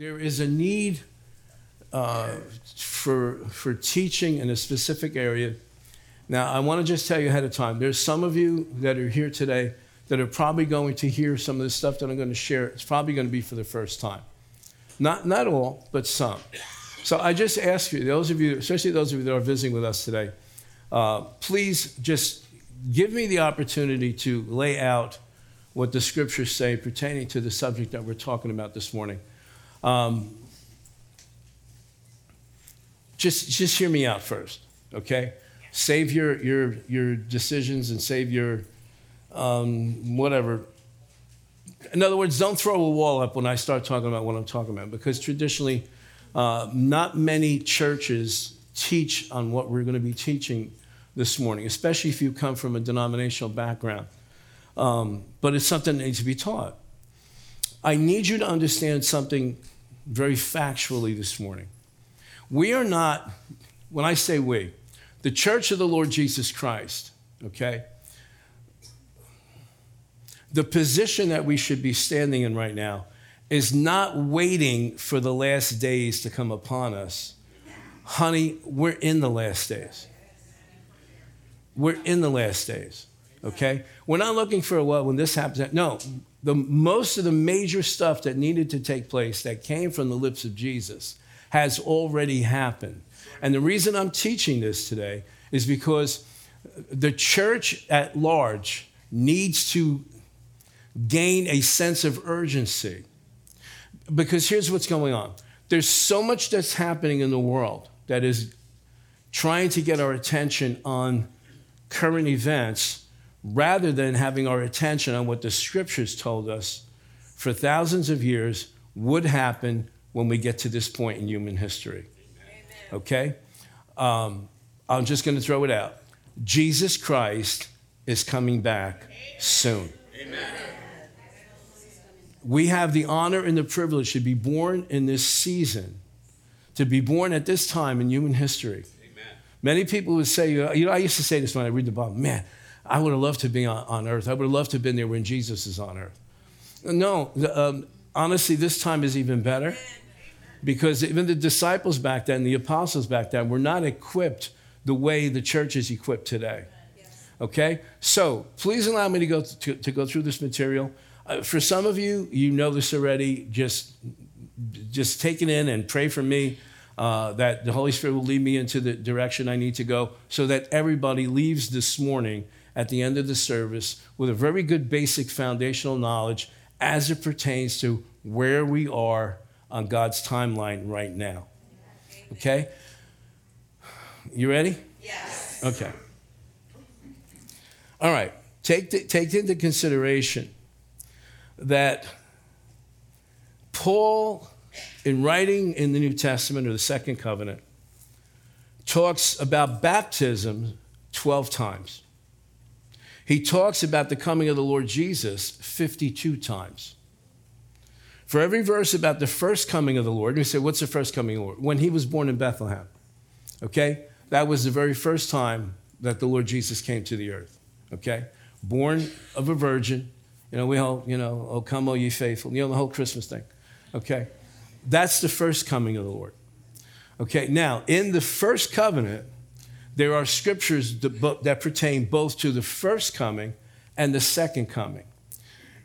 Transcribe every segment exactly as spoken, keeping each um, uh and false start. There is a need uh, for, for teaching in a specific area. Now, I want to just tell you ahead of time, there's some of you that are here today that are probably going to hear some of the stuff that I'm going to share. It's probably going to be for the first time. Not, not all, but some. So I just ask you, those of you, especially those of you that are visiting with us today, uh, please just give me the opportunity to lay out what the scriptures say pertaining to the subject that we're talking about this morning. Um, just, just hear me out first, okay? Save your your your decisions and save your um, whatever. In other words, don't throw a wall up when I start talking about what I'm talking about, because traditionally, uh, not many churches teach on what we're going to be teaching this morning, especially if you come from a denominational background. Um, but it's something that needs to be taught. I need you to understand something very factually this morning. We are not, when I say we, the Church of the Lord Jesus Christ, okay? The position that we should be standing in right now is not waiting for the last days to come upon us. Honey, we're in the last days. We're in the last days, okay? We're not looking for, well, when this happens, no. The most of the major stuff that needed to take place that came from the lips of Jesus has already happened. And the reason I'm teaching this today is because the church at large needs to gain a sense of urgency. Because here's what's going on. There's so much that's happening in the world that is trying to get our attention on current events rather than having our attention on what the scriptures told us for thousands of years would happen when we get to this point in human history. Okay? Um, I'm just going to throw it out. Jesus Christ is coming back soon. Amen. We have the honor and the privilege to be born in this season, to be born at this time in human history. Amen. Many people would say, you know, I used to say this when I read the Bible, man, I would have loved to be on, on earth. I would have loved to have been there when Jesus is on earth. No, the, um, honestly, this time is even better. Because even the disciples back then, the apostles back then, were not equipped the way the church is equipped today. Okay? So please allow me to go to, to go through this material. Uh, for some of you, you know this already. Just, just take it in and pray for me uh, that the Holy Spirit will lead me into the direction I need to go so that everybody leaves this morning at the end of the service with a very good basic foundational knowledge as it pertains to where we are on God's timeline right now. Okay? You ready? Yes. Okay. All right. Take, the, take into consideration that Paul, in writing in the New Testament or the Second Covenant, talks about baptism twelve times. He talks about the coming of the Lord Jesus fifty-two times. For every verse about the first coming of the Lord, we say, what's the first coming of the Lord? When he was born in Bethlehem, okay? That was the very first time that the Lord Jesus came to the earth, okay? Born of a virgin. You know, we all, you know, oh, come, O ye faithful. You know, the whole Christmas thing, okay? That's the first coming of the Lord, okay? Now, in the first covenant, there are scriptures that, that pertain both to the first coming and the second coming.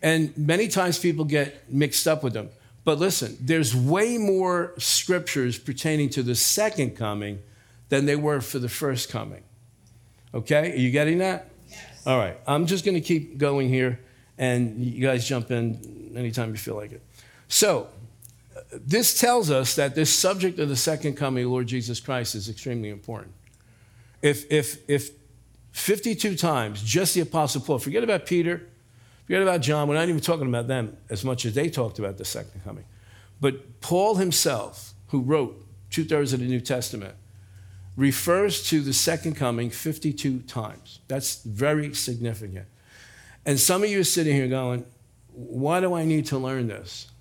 And many times people get mixed up with them. But listen, there's way more scriptures pertaining to the second coming than there were for the first coming. Okay? Are you getting that? Yes. All right. I'm just going to keep going here, and you guys jump in anytime you feel like it. So this tells us that this subject of the second coming of Lord Jesus Christ is extremely important. If, if, if fifty-two times, just the Apostle Paul, forget about Peter, forget about John. We're not even talking about them as much as they talked about the second coming. But Paul himself, who wrote two-thirds of the New Testament, refers to the second coming fifty-two times. That's very significant. And some of you are sitting here going, why do I need to learn this?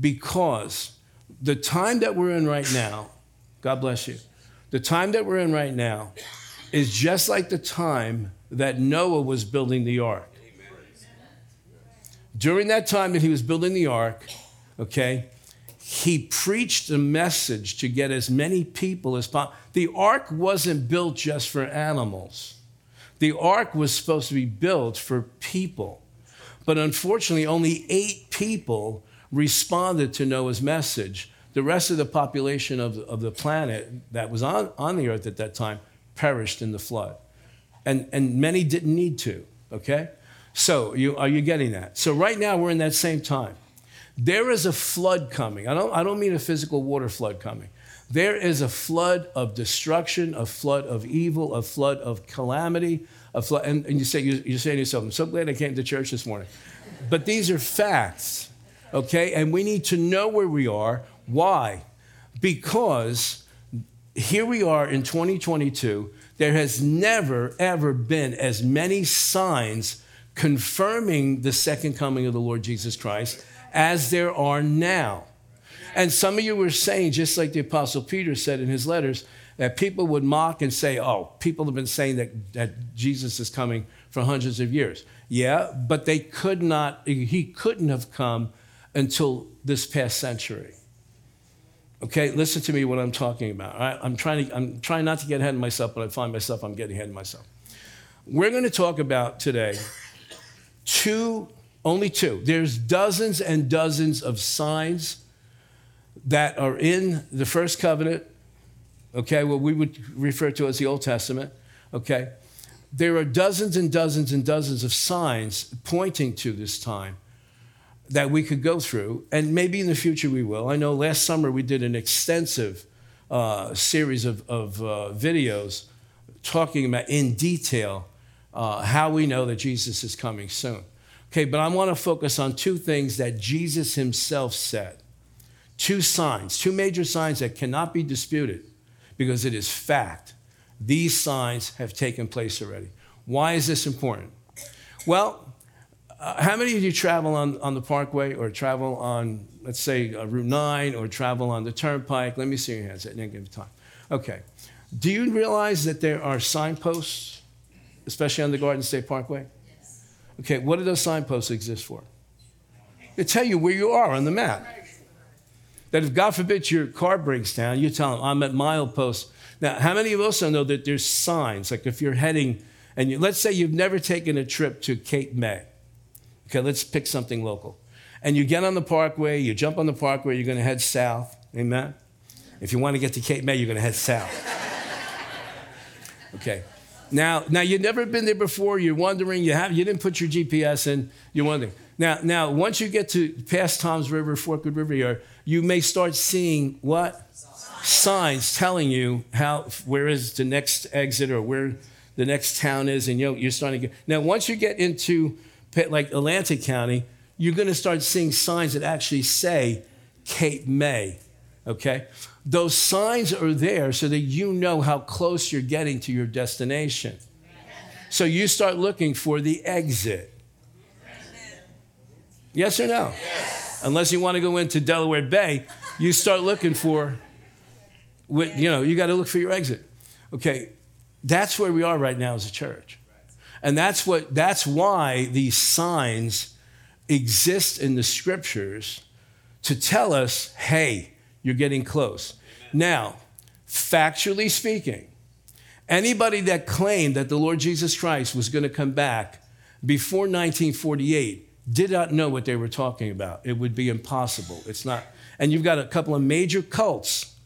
Because the time that we're in right now, God bless you, the time that we're in right now is just like the time that Noah was building the ark. During that time that he was building the ark, okay, he preached a message to get as many people as possible. The ark wasn't built just for animals. The ark was supposed to be built for people. But unfortunately, only eight people responded to Noah's message. The rest of the population of, of the planet that was on, on the earth at that time perished in the flood. And, and many didn't need to, okay? So you, are you getting that? So right now we're in that same time. There is a flood coming. I don't, I don't mean a physical water flood coming. There is a flood of destruction, a flood of evil, a flood of calamity, a flood, and, and you say, you, you're saying to yourself, I'm so glad I came to church this morning. But these are facts, okay? And we need to know where we are. Why? Because here we are in twenty twenty-two. There has never, ever been as many signs confirming the second coming of the Lord Jesus Christ as there are now. And some of you were saying, just like the Apostle Peter said in his letters, that people would mock and say, oh, people have been saying that, that Jesus is coming for hundreds of years. Yeah, but they could not, he couldn't have come until this past century. Okay, listen to me what I'm talking about. All right? I'm trying to, I'm trying not to get ahead of myself, but I find myself, I'm getting ahead of myself. We're going to talk about today two, only two. There's dozens and dozens of signs that are in the first covenant, okay, what we would refer to as the Old Testament, okay? There are dozens and dozens and dozens of signs pointing to this time that we could go through, and maybe in the future we will. I know last summer we did an extensive uh, series of, of uh, videos talking about in detail uh, how we know that Jesus is coming soon. Okay, but I want to focus on two things that Jesus himself said. Two signs, two major signs that cannot be disputed because it is fact. These signs have taken place already. Why is this important? Well, uh, how many of you travel on, on the Parkway or travel on, let's say, uh, Route nine or travel on the Turnpike? Let me see your hands. I didn't give you time. Okay. Do you realize that there are signposts, especially on the Garden State Parkway? Yes. Okay. What do those signposts exist for? They tell you where you are on the map. That if, God forbid, your car breaks down, you tell them, I'm at milepost. Now, how many of us know that there's signs? Like if you're heading, and you, let's say you've never taken a trip to Cape May. Okay, let's pick something local. And you get on the Parkway, you jump on the Parkway, you're going to head south. Amen? If you want to get to Cape May, you're going to head south. Okay. Now, now you've never been there before. You're wondering. You have. You didn't put your G P S in. You're wondering. Now, now, once you get to past Tom's River, Forked River, you may start seeing what? Signs. Signs telling you how, where is the next exit or where the next town is, and you know, you're starting to get. Now, once you get into like Atlantic County, you're going to start seeing signs that actually say Cape May. Okay, those signs are there so that you know how close you're getting to your destination. So you start looking for the exit. Yes or no? Yes. Unless you want to go into Delaware Bay, you start looking for, you know, you got to look for your exit. Okay, that's where we are right now as a church. And that's what, that's why these signs exist in the scriptures to tell us, hey, you're getting close. Amen. Now, factually speaking, anybody that claimed that the Lord Jesus Christ was going to come back before nineteen forty-eight did not know what they were talking about. It would be impossible. It's not. And you've got a couple of major cults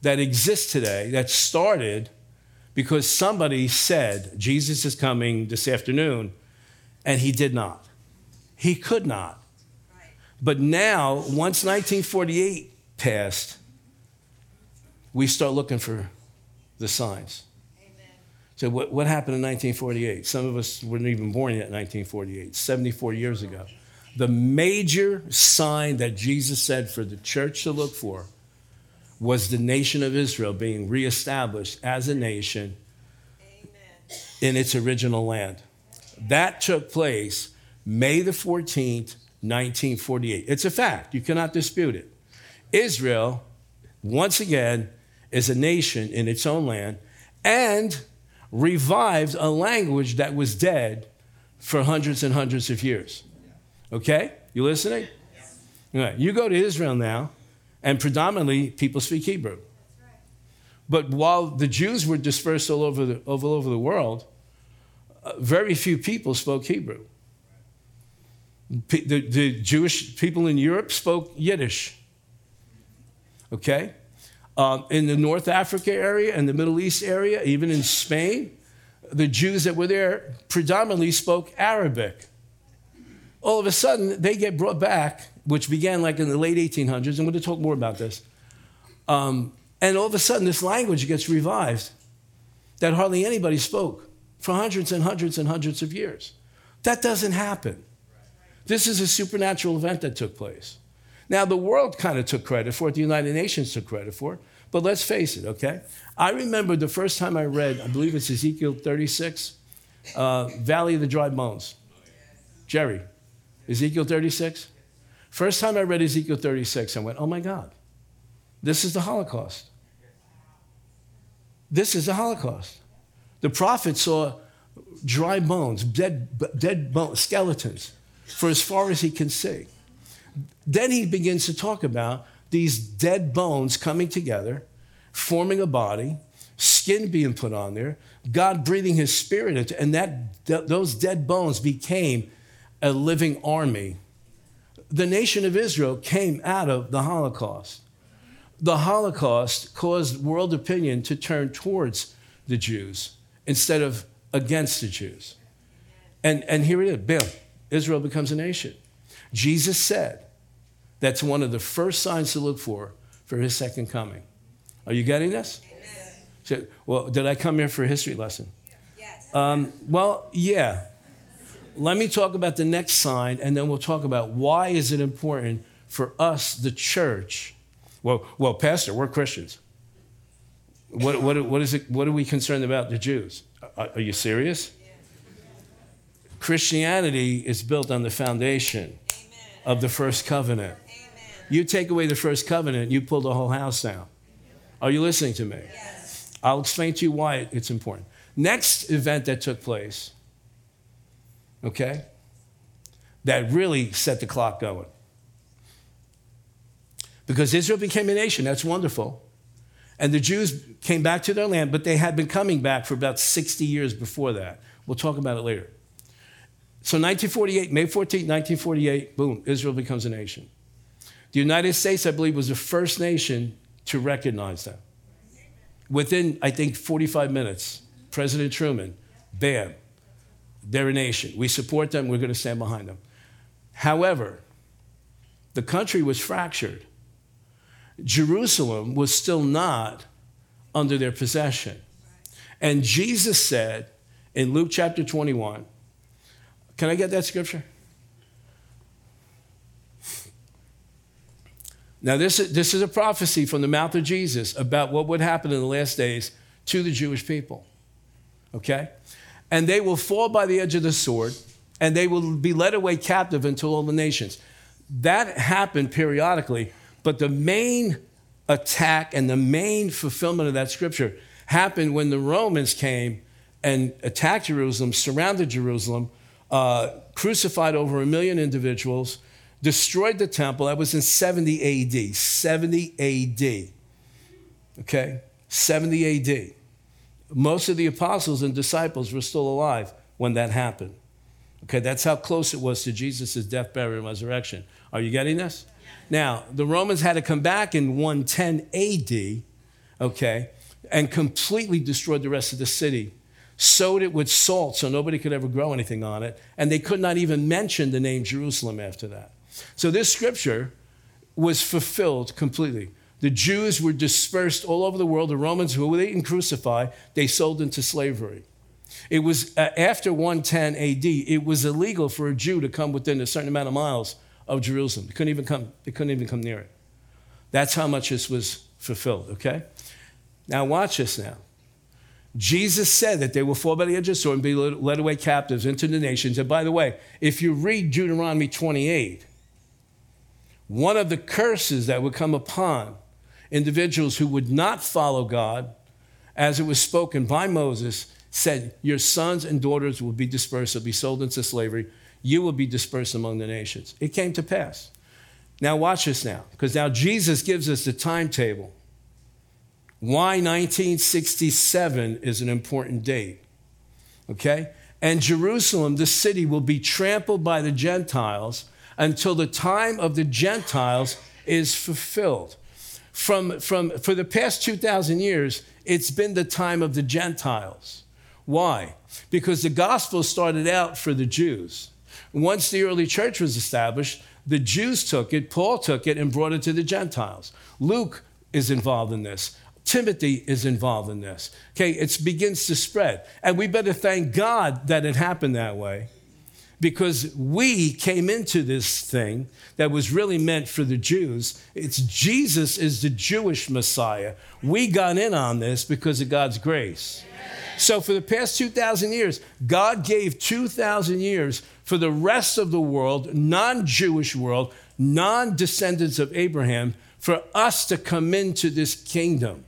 that exist today that started because somebody said, Jesus is coming this afternoon, and he did not. He could not. Right. But now, once nineteen forty-eight passed, we start looking for the signs. So what, what happened in nineteen forty-eight? Some of us weren't even born yet in nineteen forty-eight, seventy-four years ago. The major sign that Jesus said for the church to look for was the nation of Israel being reestablished as a nation. Amen. In its original land. That took place May the fourteenth, nineteen forty-eight. It's a fact. You cannot dispute it. Israel, once again, is a nation in its own land and revived a language that was dead for hundreds and hundreds of years. Okay? You listening? Yes. All right. You go to Israel now, And predominantly, people speak Hebrew. That's right. But while the Jews were dispersed all over the, all over the world, uh, very few people spoke Hebrew. P- the, the Jewish people in Europe spoke Yiddish. Okay? Um, in the North Africa area, in the Middle East area, even in Spain, the Jews that were there predominantly spoke Arabic. All of a sudden, they get brought back, which began like in the late eighteen hundreds. I'm going to talk more about this. Um, and all of a sudden, this language gets revived that hardly anybody spoke for hundreds and hundreds and hundreds of years. That doesn't happen. This is a supernatural event that took place. Now, the world kind of took credit for it. The United Nations took credit for it. But let's face it, okay? I remember the first time I read, I believe it's Ezekiel thirty-six, uh, Valley of the Dry Bones. Jerry. Ezekiel thirty-six. First time I read Ezekiel thirty-six, I went, oh my God, this is the Holocaust. This is the Holocaust. The prophet saw dry bones, dead, dead bones, skeletons, for as far as he can see. Then he begins to talk about these dead bones coming together, forming a body, skin being put on there, God breathing his spirit into, and that th- those dead bones became a living army. The nation of Israel came out of the Holocaust. The Holocaust caused world opinion to turn towards the Jews instead of against the Jews. And, and here it is, bam, Israel becomes a nation. Jesus said that's one of the first signs to look for for his second coming. Are you getting this? So, well, did I come here for a history lesson? Yes. Um, well, yeah. Let me talk about the next sign, and then we'll talk about why is it important for us, the church. Well, well, Pastor, we're Christians. What, what, what is it? What are we concerned about? The Jews? Are, are you serious? Christianity is built on the foundation of the first covenant. You take away the first covenant, you pull the whole house down. Are you listening to me? Yes. I'll explain to you why it's important. Next event that took place. Okay? That really set the clock going. Because Israel became a nation, that's wonderful. And the Jews came back to their land, but they had been coming back for about sixty years before that. We'll talk about it later. So nineteen forty-eight, May fourteenth, nineteen forty-eight, boom, Israel becomes a nation. The United States, I believe, was the first nation to recognize that. Within, I think, forty-five minutes, President Truman, bam. They're a nation. We support them. We're going to stand behind them. However, the country was fractured. Jerusalem was still not under their possession. And Jesus said in Luke chapter twenty-one, can I get that scripture? Now, this is, this is a prophecy from the mouth of Jesus about what would happen in the last days to the Jewish people. Okay? And they will fall by the edge of the sword, and they will be led away captive into all the nations. That happened periodically, but the main attack and the main fulfillment of that scripture happened when the Romans came and attacked Jerusalem, surrounded Jerusalem, uh, crucified over a million individuals, destroyed the temple. That was in seventy A D, seventy A D, okay, seventy A D. Most of the apostles and disciples were still alive when that happened. Okay, that's how close it was to Jesus' death, burial, and resurrection. Are you getting this? Yeah. Now, the Romans had to come back in one ten A D, okay, and completely destroyed the rest of the city, sowed it with salt so nobody could ever grow anything on it, and they could not even mention the name Jerusalem after that. So this scripture was fulfilled completely. The Jews were dispersed all over the world. The Romans, who they didn't crucify, they sold into slavery. It was uh, after one ten A D, it was illegal for a Jew to come within a certain amount of miles of Jerusalem. They couldn't even come, they couldn't even come near it. That's how much this was fulfilled, okay? Now watch this now. Jesus said that they will fall by the edge of the sword and be led away captives into the nations. And by the way, if you read Deuteronomy twenty-eight, one of the curses that would come upon individuals who would not follow God, as it was spoken by Moses, said, your sons and daughters will be dispersed, will be sold into slavery. You will be dispersed among the nations. It came to pass. Now watch this now, because now Jesus gives us the timetable. Why nineteen sixty-seven is an important date, okay? And Jerusalem, the city, will be trampled by the Gentiles until the time of the Gentiles is fulfilled. From, from, for the past two thousand years, it's been the time of the Gentiles. Why? Because the gospel started out for the Jews. Once the early church was established, the Jews took it, Paul took it, and brought it to the Gentiles. Luke is involved in this. Timothy is involved in this. Okay, it begins to spread. And we better thank God that it happened that way, because we came into this thing that was really meant for the Jews. It's Jesus is the Jewish Messiah. We got in on this because of God's grace. So for the past two thousand years, God gave two thousand years for the rest of the world, non-Jewish world, non-descendants of Abraham, for us to come into this kingdom.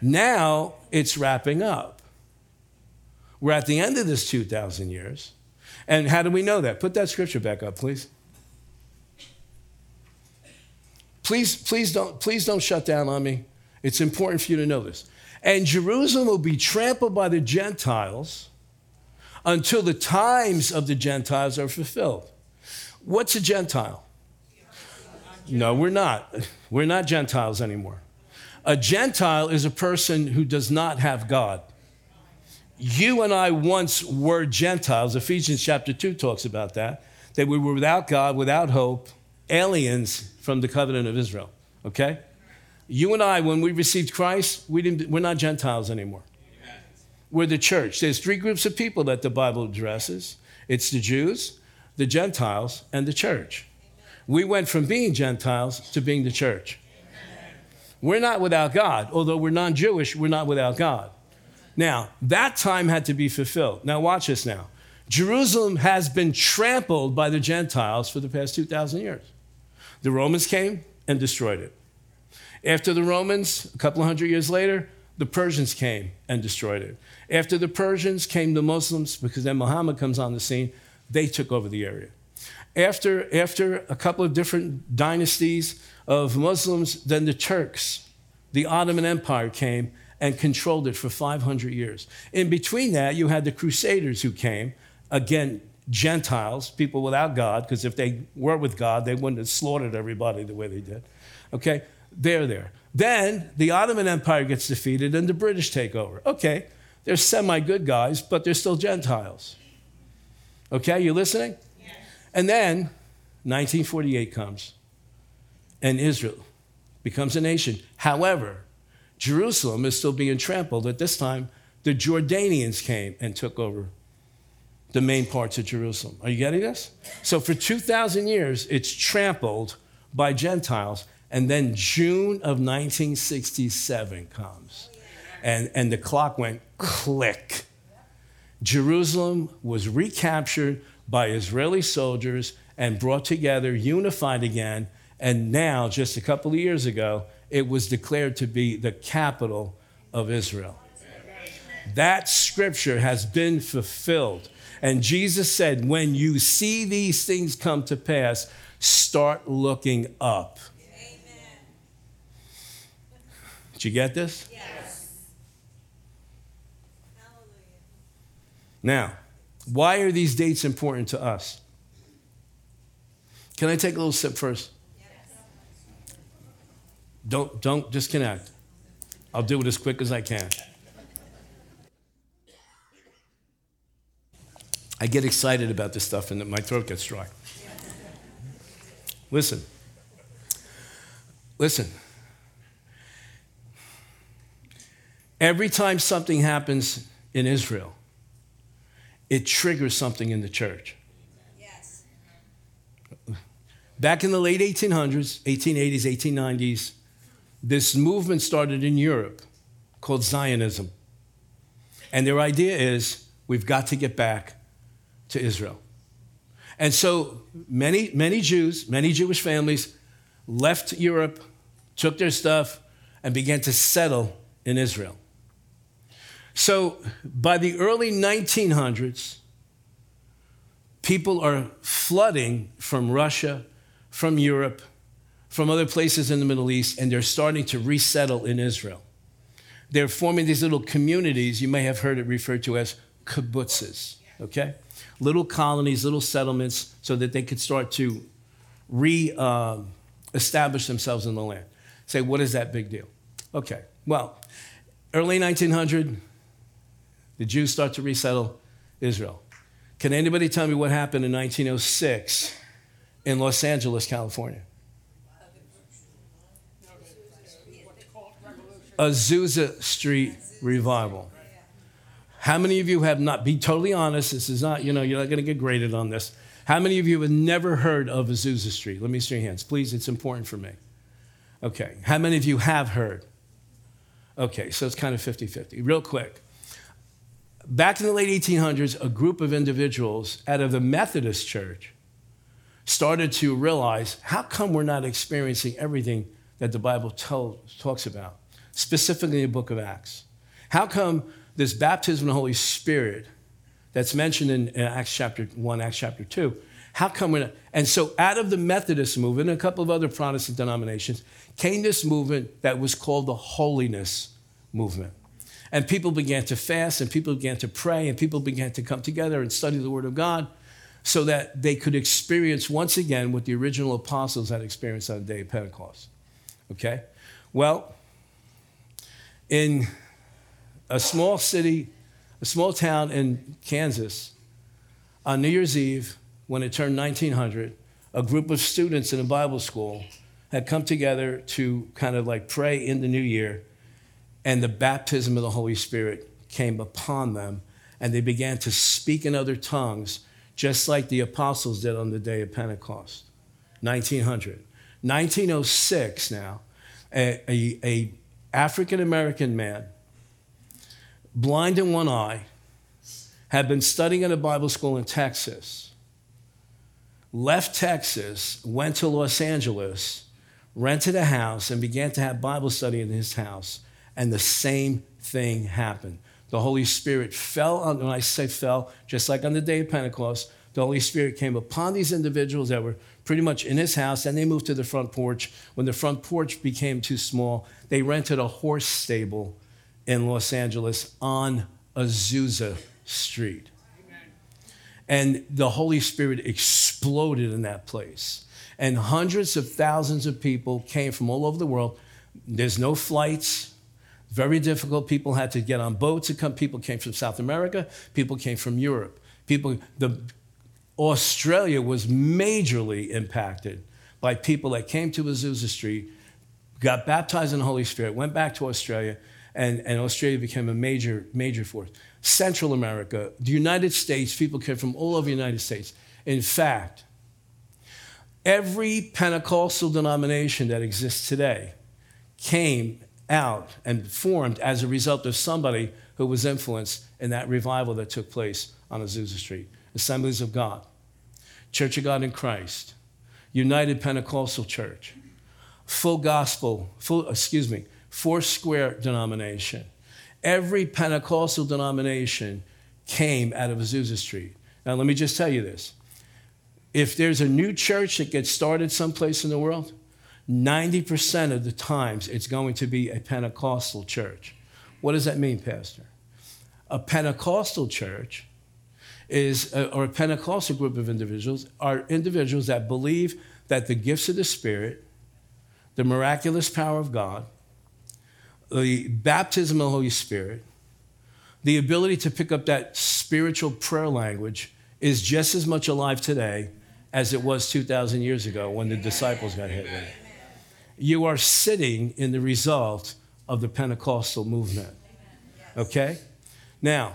Now it's wrapping up. We're at the end of this two thousand years. And how do we know that? Put that scripture back up, please. Please, please don't, please don't shut down on me. It's important for you to know this. And Jerusalem will be trampled by the Gentiles until the times of the Gentiles are fulfilled. What's a Gentile? No, we're not. We're not Gentiles anymore. A Gentile is a person who does not have God. You and I once were Gentiles. Ephesians chapter two talks about that, that we were without God, without hope, aliens from the covenant of Israel, okay? You and I, when we received Christ, we didn't, we're not Gentiles anymore. Amen. We're the church. There's three groups of people that the Bible addresses. It's the Jews, the Gentiles, and the church. Amen. We went from being Gentiles to being the church. Amen. We're not without God. Although we're non-Jewish, we're not without God. Now, that time had to be fulfilled. Now, watch this now. Jerusalem has been trampled by the Gentiles for the past two thousand years. The Romans came and destroyed it. After the Romans, a couple of hundred years later, the Persians came and destroyed it. After the Persians came the Muslims, because then Muhammad comes on the scene, they took over the area. After, after a couple of different dynasties of Muslims, then the Turks, the Ottoman Empire came and controlled it for five hundred years. In between that, you had the Crusaders who came, again, Gentiles, people without God, because if they were with God, they wouldn't have slaughtered everybody the way they did, okay? They're there. Then the Ottoman Empire gets defeated and the British take over. Okay, they're semi-good guys, but they're still Gentiles. Okay, you listening? Yes. And then nineteen forty-eight comes, and Israel becomes a nation. However, Jerusalem is still being trampled. At this time, the Jordanians came and took over the main parts of Jerusalem. Are you getting this? So for two thousand years, it's trampled by Gentiles. And then June of nineteen sixty-seven comes. And, and the clock went click. Jerusalem was recaptured by Israeli soldiers and brought together, unified again. And now, just a couple of years ago, it was declared to be the capital of Israel. That scripture has been fulfilled. And Jesus said, when you see these things come to pass, start looking up. Did you get this? Yes. Hallelujah. Now, why are these dates important to us? Can I take a little sip first? Yes. Don't, don't disconnect. I'll do it as quick as I can. I get excited about this stuff and my throat gets dry. Listen. Listen. Every time something happens in Israel, it triggers something in the church. Yes. Back in the late eighteen hundreds, eighteen eighties, eighteen nineties, this movement started in Europe called Zionism. And their idea is we've got to get back to Israel. And so many, many Jews, many Jewish families left Europe, took their stuff, and began to settle in Israel. So by the early nineteen hundreds, people are flooding from Russia, from Europe, from other places in the Middle East, and they're starting to resettle in Israel. They're forming these little communities. You may have heard it referred to as kibbutzes, okay? Little colonies, little settlements, so that they could start to re uh, establish themselves in the land. Say, what is that big deal? Okay, well, early nineteen hundred, the Jews start to resettle Israel. Can anybody tell me what happened in nineteen oh six in Los Angeles, California? Azusa Street Revival. How many of you have not, be totally honest, this is not, you know, you're not going to get graded on this. How many of you have never heard of Azusa Street? Let me see your hands, please. It's important for me. Okay. How many of you have heard? Okay, so it's kind of fifty-fifty. Real quick. Back in the late eighteen hundreds, a group of individuals out of the Methodist Church started to realize, how come we're not experiencing everything that the Bible tell, talks about, specifically in the book of Acts? How come this baptism of the Holy Spirit that's mentioned in Acts chapter one, Acts chapter two, how come we're not? And so out of the Methodist movement and a couple of other Protestant denominations came this movement that was called the Holiness Movement. And people began to fast, and people began to pray, and people began to come together and study the Word of God so that they could experience once again what the original apostles had experienced on the day of Pentecost. Okay? Well, in a small city, a small town in Kansas, on New Year's Eve, when it turned nineteen hundred, a group of students in a Bible school had come together to kind of like pray in the new year. And the baptism of the Holy Spirit came upon them, and they began to speak in other tongues, just like the apostles did on the day of Pentecost, nineteen hundred. nineteen oh six now, a, a, a African-American man, blind in one eye, had been studying at a Bible school in Texas, left Texas, went to Los Angeles, rented a house, and began to have Bible study in his house. And the same thing happened. The Holy Spirit fell on, when I say fell, just like on the day of Pentecost, the Holy Spirit came upon these individuals that were pretty much in his house, and they moved to the front porch. When the front porch became too small, they rented a horse stable in Los Angeles on Azusa Street. Amen. And the Holy Spirit exploded in that place. And hundreds of thousands of people came from all over the world. There's no flights. Very difficult. People had to get on boats to come. People came from South America. People came from Europe. People, the, Australia was majorly impacted by people that came to Azusa Street, got baptized in the Holy Spirit, went back to Australia, and, and Australia became a major, major force. Central America, the United States, people came from all over the United States. In fact, every Pentecostal denomination that exists today came out and formed as a result of somebody who was influenced in that revival that took place on Azusa Street. Assemblies of God, Church of God in Christ, United Pentecostal Church, full gospel, full, excuse me, Four Square denomination. Every Pentecostal denomination came out of Azusa Street. Now, let me just tell you this. If there's a new church that gets started someplace in the world, ninety percent of the times, it's going to be a Pentecostal church. What does that mean, Pastor? A Pentecostal church is, a, or a Pentecostal group of individuals, are individuals that believe that the gifts of the Spirit, the miraculous power of God, the baptism of the Holy Spirit, the ability to pick up that spiritual prayer language is just as much alive today as it was two thousand years ago when the disciples got hit with it. You are sitting in the result of the Pentecostal movement. Okay? Now,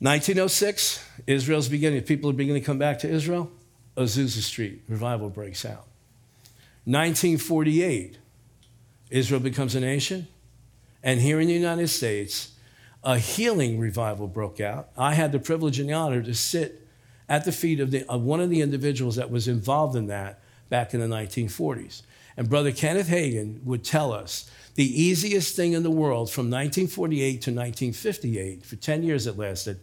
nineteen oh six, Israel's beginning. People are beginning to come back to Israel. Azusa Street revival breaks out. nineteen forty-eight, Israel becomes a nation. And here in the United States, a healing revival broke out. I had the privilege and the honor to sit at the feet of, the, of one of the individuals that was involved in that back in the nineteen forties. And Brother Kenneth Hagin would tell us the easiest thing in the world from nineteen forty-eight to nineteen fifty-eight, for ten years it lasted,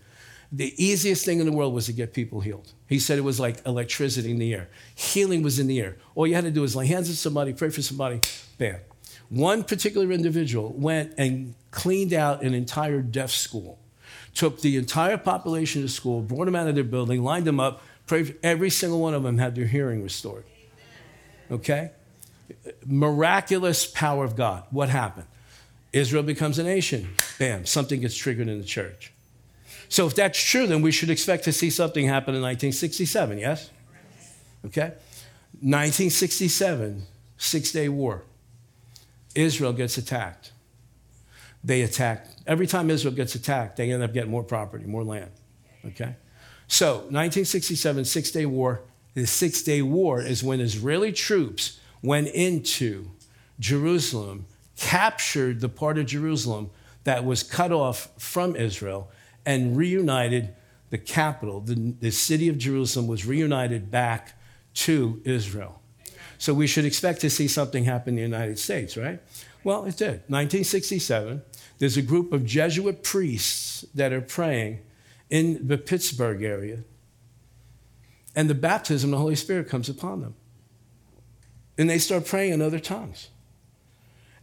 The easiest thing in the world was to get people healed. He said it was like electricity in the air. Healing was in the air. All you had to do was lay hands on somebody, pray for somebody, bam. One particular individual went and cleaned out an entire deaf school, took the entire population of the school, brought them out of their building, lined them up, prayed. Every single one of them had their hearing restored. Okay? Miraculous power of God. What happened? Israel becomes a nation. Bam, something gets triggered in the church. So if that's true, then we should expect to see something happen in nineteen sixty-seven, yes? Okay? nineteen sixty-seven, Six-Day War. Israel gets attacked. They attack. Every time Israel gets attacked, they end up getting more property, more land. Okay? So nineteen sixty-seven, Six-Day War. The Six-Day War is when Israeli troops went into Jerusalem, captured the part of Jerusalem that was cut off from Israel, and reunited the capital. The, the city of Jerusalem was reunited back to Israel. So we should expect to see something happen in the United States, right? Well, it did. nineteen sixty-seven, there's a group of Jesuit priests that are praying in the Pittsburgh area, and the baptism of the Holy Spirit comes upon them. And they start praying in other tongues.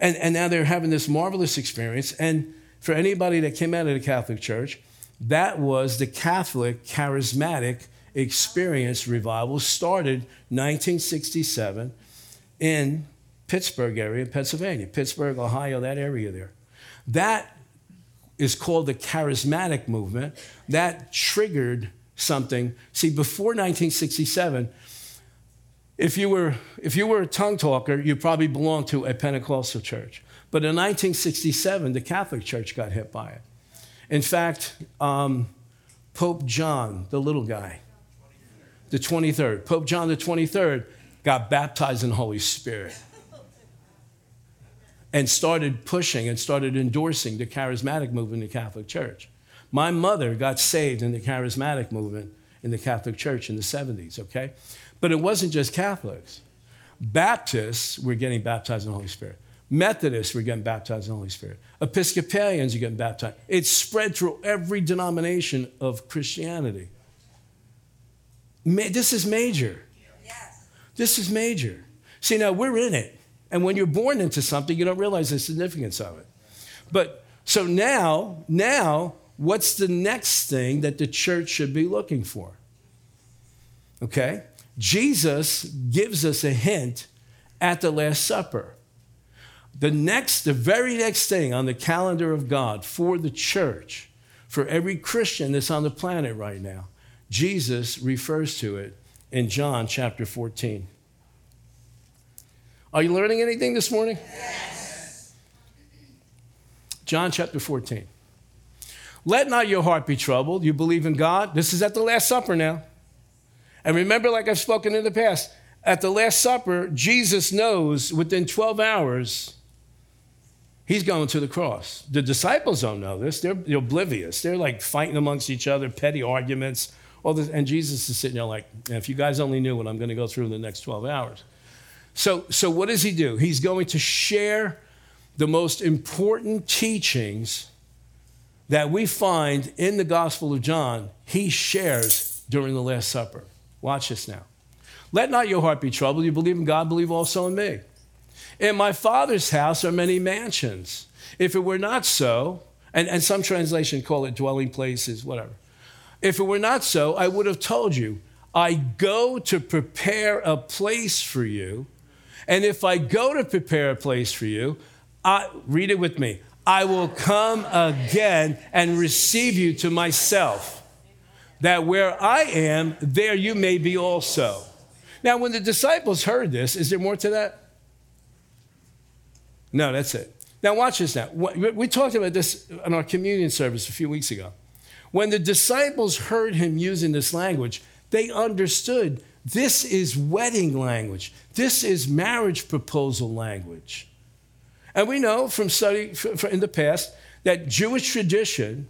And, and now they're having this marvelous experience. And for anybody that came out of the Catholic Church, that was the Catholic charismatic experience revival, started nineteen sixty-seven in Pittsburgh area, Pennsylvania, Pittsburgh, Ohio, that area there. That is called the charismatic movement. That triggered something. See, before nineteen sixty-seven, If you were if you were a tongue talker, you probably belonged to a Pentecostal church. But in nineteen sixty-seven, the Catholic Church got hit by it. In fact, um, Pope John, the little guy, the twenty-third, Pope John the twenty-third got baptized in the Holy Spirit and started pushing and started endorsing the charismatic movement in the Catholic Church. My mother got saved in the charismatic movement in the Catholic Church in the seventies, okay? But it wasn't just Catholics. Baptists were getting baptized in the Holy Spirit. Methodists were getting baptized in the Holy Spirit. Episcopalians are getting baptized. It spread through every denomination of Christianity. Ma- this is major. Yes. This is major. See, now we're in it. And when you're born into something, you don't realize the significance of it. But so now, now, what's the next thing that the church should be looking for? Okay? Jesus gives us a hint at the Last Supper. The next, the very next thing on the calendar of God for the church, for every Christian that's on the planet right now, Jesus refers to it in John chapter fourteen. Are you learning anything this morning? Yes. John chapter fourteen. Let not your heart be troubled. You believe in God. This is at the Last Supper now. And remember, like I've spoken in the past, at the Last Supper, Jesus knows within twelve hours, he's going to the cross. The disciples don't know this. They're oblivious. They're like fighting amongst each other, petty arguments, all this. And Jesus is sitting there like, if you guys only knew what I'm going to go through in the next twelve hours. So, so what does he do? He's going to share the most important teachings that we find in the Gospel of John. He shares during the Last Supper. Watch this now. Let not your heart be troubled. You believe in God, believe also in me. In my Father's house are many mansions. If it were not so, and, and some translation call it dwelling places, whatever. If it were not so, I would have told you, I go to prepare a place for you. And if I go to prepare a place for you, I, read it with me. I will come again and receive you to myself, that where I am, there you may be also. Now, when the disciples heard this, is there more to that? No, that's it. Now, watch this now. We talked about this in our communion service a few weeks ago. When the disciples heard him using this language, they understood this is wedding language. This is marriage proposal language. And we know from study in the past that Jewish tradition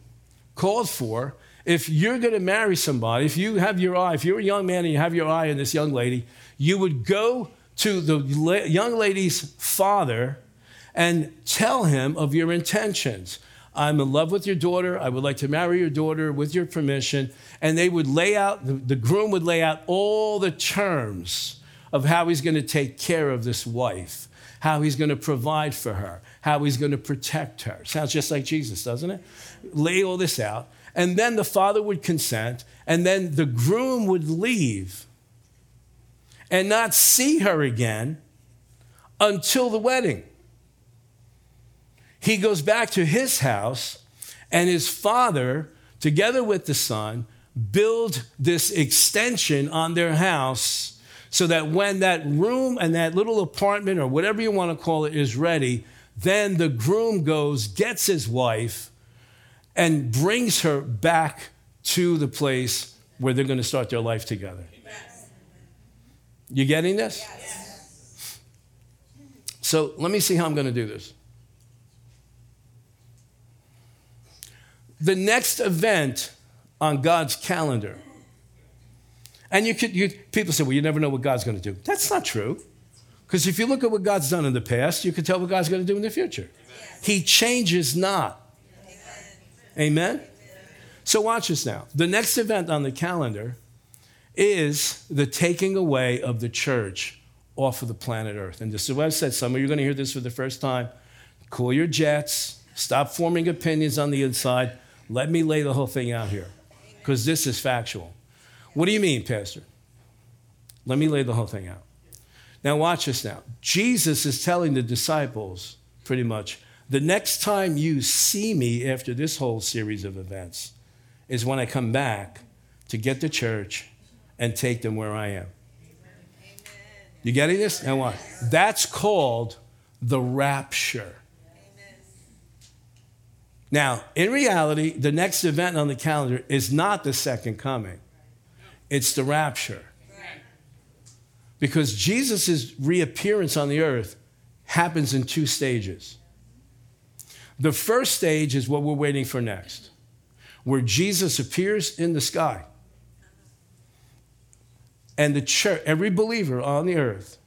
called for, if you're going to marry somebody, if you have your eye, if you're a young man and you have your eye on this young lady, you would go to the young lady's father and tell him of your intentions. I'm in love with your daughter. I would like to marry your daughter with your permission. And they would lay out, the, the groom would lay out all the terms of how he's going to take care of this wife, how he's going to provide for her, how he's going to protect her. Sounds just like Jesus, doesn't it? Lay all this out. And then the father would consent, and then the groom would leave and not see her again until the wedding. He goes back to his house, and his father, together with the son, build this extension on their house so that when that room and that little apartment or whatever you want to call it is ready, then the groom goes, gets his wife, and brings her back to the place where they're going to start their life together. Yes. You getting this? Yes. So let me see how I'm going to do this. The next event on God's calendar, and you could you, people say, well, you never know what God's going to do. That's not true, because if you look at what God's done in the past, you can tell what God's going to do in the future. Yes. He changes not. Amen? So watch this now. The next event on the calendar is the taking away of the church off of the planet Earth. And this is what I said. Some of you are going to hear this for the first time. Cool your jets. Stop forming opinions on the inside. Let me lay the whole thing out here, because this is factual. What do you mean, Pastor? Let me lay the whole thing out. Now watch this now. Jesus is telling the disciples pretty much, the next time you see me after this whole series of events is when I come back to get the church and take them where I am. Amen. You getting this? Now what? That's called the rapture. Amen. Now, in reality, the next event on the calendar is not the second coming. It's the rapture. Right. Because Jesus' reappearance on the earth happens in two stages. The first stage is what we're waiting for next, where Jesus appears in the sky. And the church, every believer on the earth,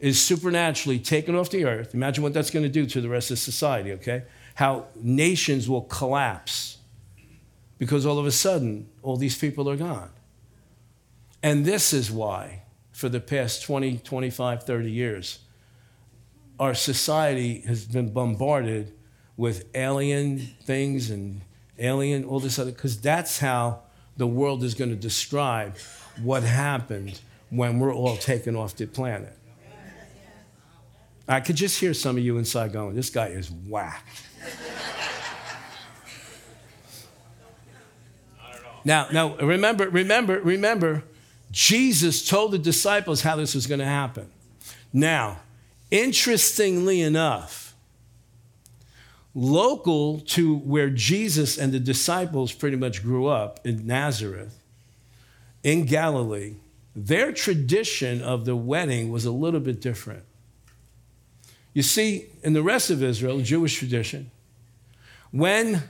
is supernaturally taken off the earth. Imagine what that's going to do to the rest of society, okay? How nations will collapse because all of a sudden, all these people are gone. And this is why, for the past twenty, twenty-five, thirty years, our society has been bombarded with alien things and alien, all this other, because that's how the world is going to describe what happened when we're all taken off the planet. I could just hear some of you inside going, this guy is whack. Now, now, remember, remember, remember, Jesus told the disciples how this was going to happen. Now, interestingly enough, local to where Jesus and the disciples pretty much grew up, in Nazareth, in Galilee, their tradition of the wedding was a little bit different. You see, in the rest of Israel, Jewish tradition, when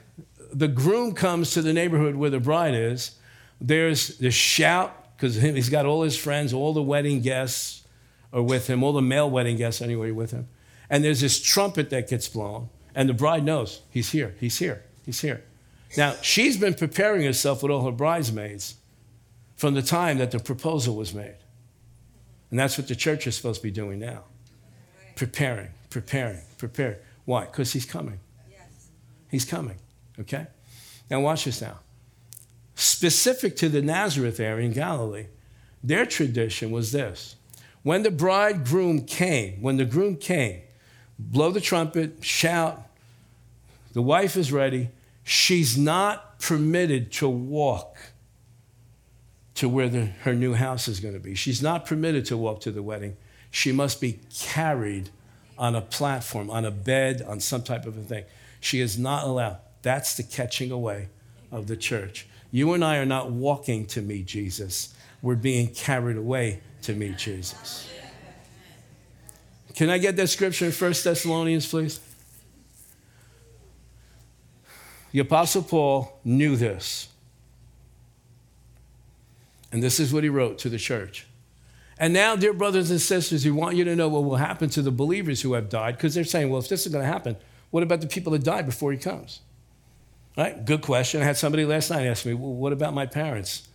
the groom comes to the neighborhood where the bride is, there's the shout, because he's got all his friends, all the wedding guests are with him, all the male wedding guests anyway are with him, and there's this trumpet that gets blown. And the bride knows, he's here, he's here, he's here. Now, she's been preparing herself with all her bridesmaids from the time that the proposal was made. And that's what the church is supposed to be doing now. Preparing, preparing, preparing. Why? Because he's coming. Yes. He's coming, okay? Now watch this now. Specific to the Nazareth area in Galilee, their tradition was this. When the bridegroom came, when the groom came, blow the trumpet, shout, the wife is ready. She's not permitted to walk to where the, her new house is going to be. She's not permitted to walk to the wedding. She must be carried on a platform, on a bed, on some type of a thing. She is not allowed. That's the catching away of the church. You and I are not walking to meet Jesus. We're being carried away to meet Jesus. Can I get that scripture in First Thessalonians, please? The Apostle Paul knew this. And this is what he wrote to the church. And now, dear brothers and sisters, we want you to know what will happen to the believers who have died, because they're saying, well, if this is going to happen, what about the people that died before he comes? Right? Good question. I had somebody last night ask me, well, what about my parents?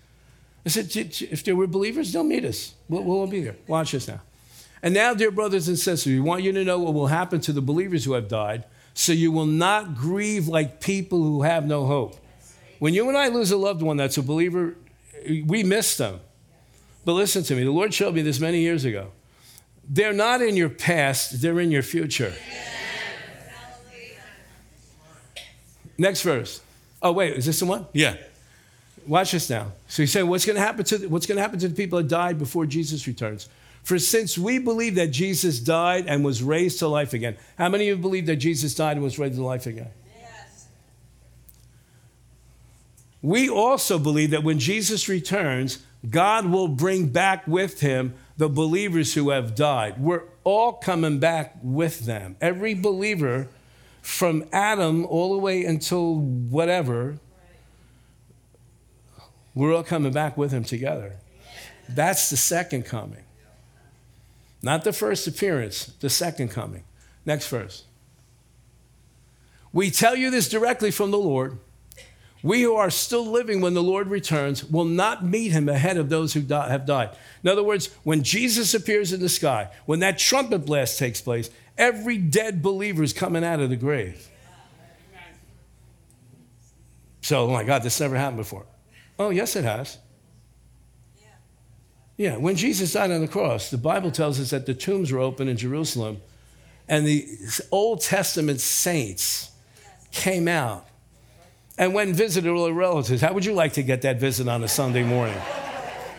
I said, if there were believers, they'll meet us. We'll, we'll be there. Watch us now. And now, dear brothers and sisters, we want you to know what will happen to the believers who have died, so you will not grieve like people who have no hope. When you and I lose a loved one that's a believer, we miss them. But listen to me. The Lord showed me this many years ago. They're not in your past. They're in your future. Next verse. Oh, wait. Is this the one? Yeah. Watch this now. So he said, what's going to happen to the, what's going to happen to the people that died before Jesus returns? For since we believe that Jesus died and was raised to life again. How many of you believe that Jesus died and was raised to life again? Yes. We also believe that when Jesus returns, God will bring back with him the believers who have died. We're all coming back with them. Every believer from Adam all the way until whatever, we're all coming back with him together. That's the second coming. Not the first appearance, the second coming. Next verse. We tell you this directly from the Lord. We who are still living when the Lord returns will not meet him ahead of those who die, have died. In other words, when Jesus appears in the sky, when that trumpet blast takes place, every dead believer is coming out of the grave. So, oh my God, this never happened before. Oh, yes, it has. Yeah, when Jesus died on the cross, the Bible tells us that the tombs were open in Jerusalem, and the Old Testament saints came out and went and visited all their relatives. How would you like to get that visit on a Sunday morning?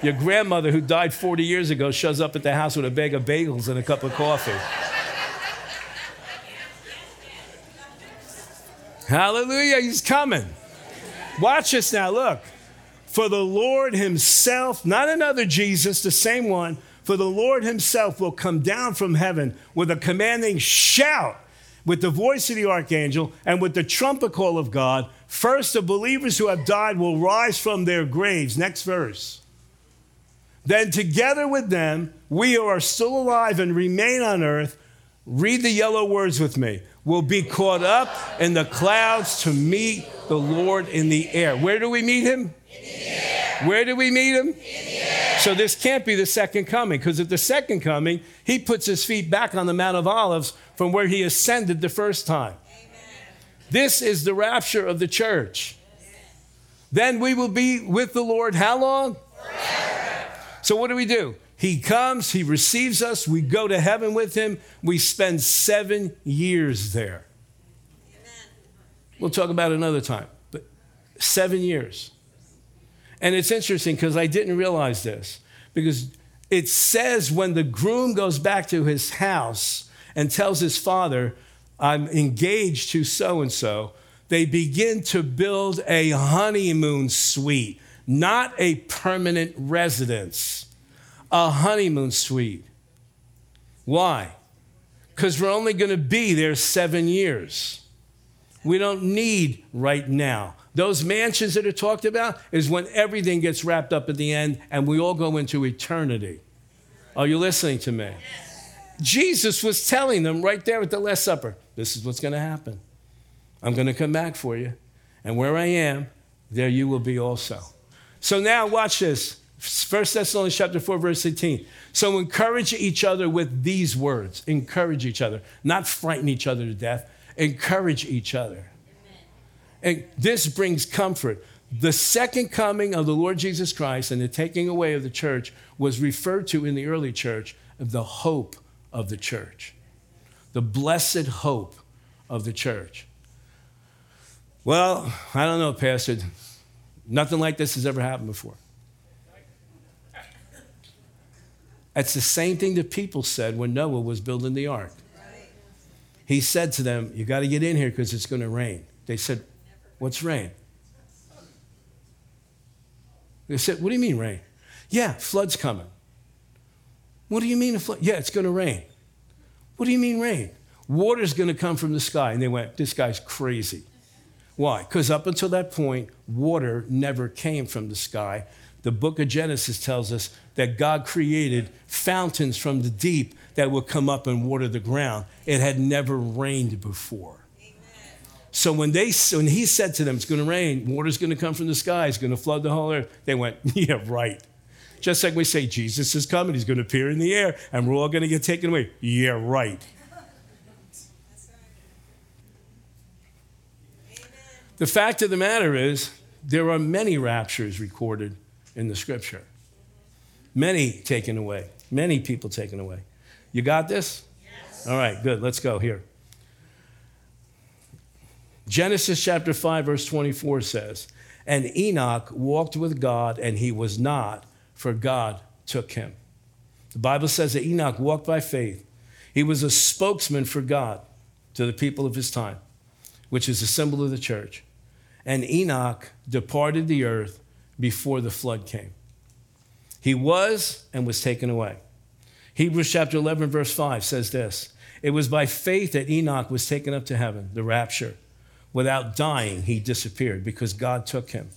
Your grandmother who died forty years ago shows up at the house with a bag of bagels and a cup of coffee. Hallelujah, he's coming. Watch this now, look. For the Lord himself, not another Jesus, the same one, for the Lord himself will come down from heaven with a commanding shout, with the voice of the archangel, and with the trumpet call of God. First, the believers who have died will rise from their graves. Next verse. Then together with them, we who are still alive and remain on earth, read the yellow words with me, will be caught up in the clouds to meet the Lord in the air. Where do we meet him? In the air. Where do we meet him? In the air. So this can't be the second coming, because at the second coming, he puts his feet back on the Mount of Olives from where he ascended the first time. Amen. This is the rapture of the church. Yes. Then we will be with the Lord how long? Forever. So what do we do? He comes, he receives us, we go to heaven with him, we spend seven years there. Amen. We'll talk about it another time, but seven years. And it's interesting because I didn't realize this, because it says when the groom goes back to his house and tells his father, I'm engaged to so-and-so, they begin to build a honeymoon suite, not a permanent residence, a honeymoon suite. Why? Because we're only going to be there seven years. We don't need right now. Those mansions that are talked about is when everything gets wrapped up at the end and we all go into eternity. Are you listening to me? Yes. Jesus was telling them right there at the Last Supper, this is what's going to happen. I'm going to come back for you. And where I am, there you will be also. So now watch this. First Thessalonians chapter four, verse eighteen. So encourage each other with these words. Encourage each other. Not frighten each other to death. Encourage each other. And this brings comfort. The second coming of the Lord Jesus Christ and the taking away of the church was referred to in the early church as the hope of the church, the blessed hope of the church. Well, I don't know, Pastor. Nothing like this has ever happened before. That's the same thing the people said when Noah was building the ark. He said to them, you got to get in here because it's going to rain. They said, what's rain? They said, what do you mean rain? Yeah, flood's coming. What do you mean a flood? Yeah, it's going to rain. What do you mean rain? Water's going to come from the sky. And they went, this guy's crazy. Why? Because up until that point, water never came from the sky. The book of Genesis tells us that God created fountains from the deep that would come up and water the ground. It had never rained before. So when they when he said to them, it's going to rain, water's going to come from the sky, it's going to flood the whole earth, they went, yeah, right. Just like we say, Jesus is coming, he's going to appear in the air, and we're all going to get taken away. Yeah, right. The fact of the matter is, there are many raptures recorded in the scripture. Many taken away. Many people taken away. You got this? Yes. All right, good. Let's go here. Genesis chapter five, verse twenty-four says, and Enoch walked with God, and he was not, for God took him. The Bible says that Enoch walked by faith. He was a spokesman for God to the people of his time, which is a symbol of the church. And Enoch departed the earth before the flood came. He was and was taken away. Hebrews chapter eleven, verse five says this, it was by faith that Enoch was taken up to heaven, the rapture. Without dying, he disappeared because God took him.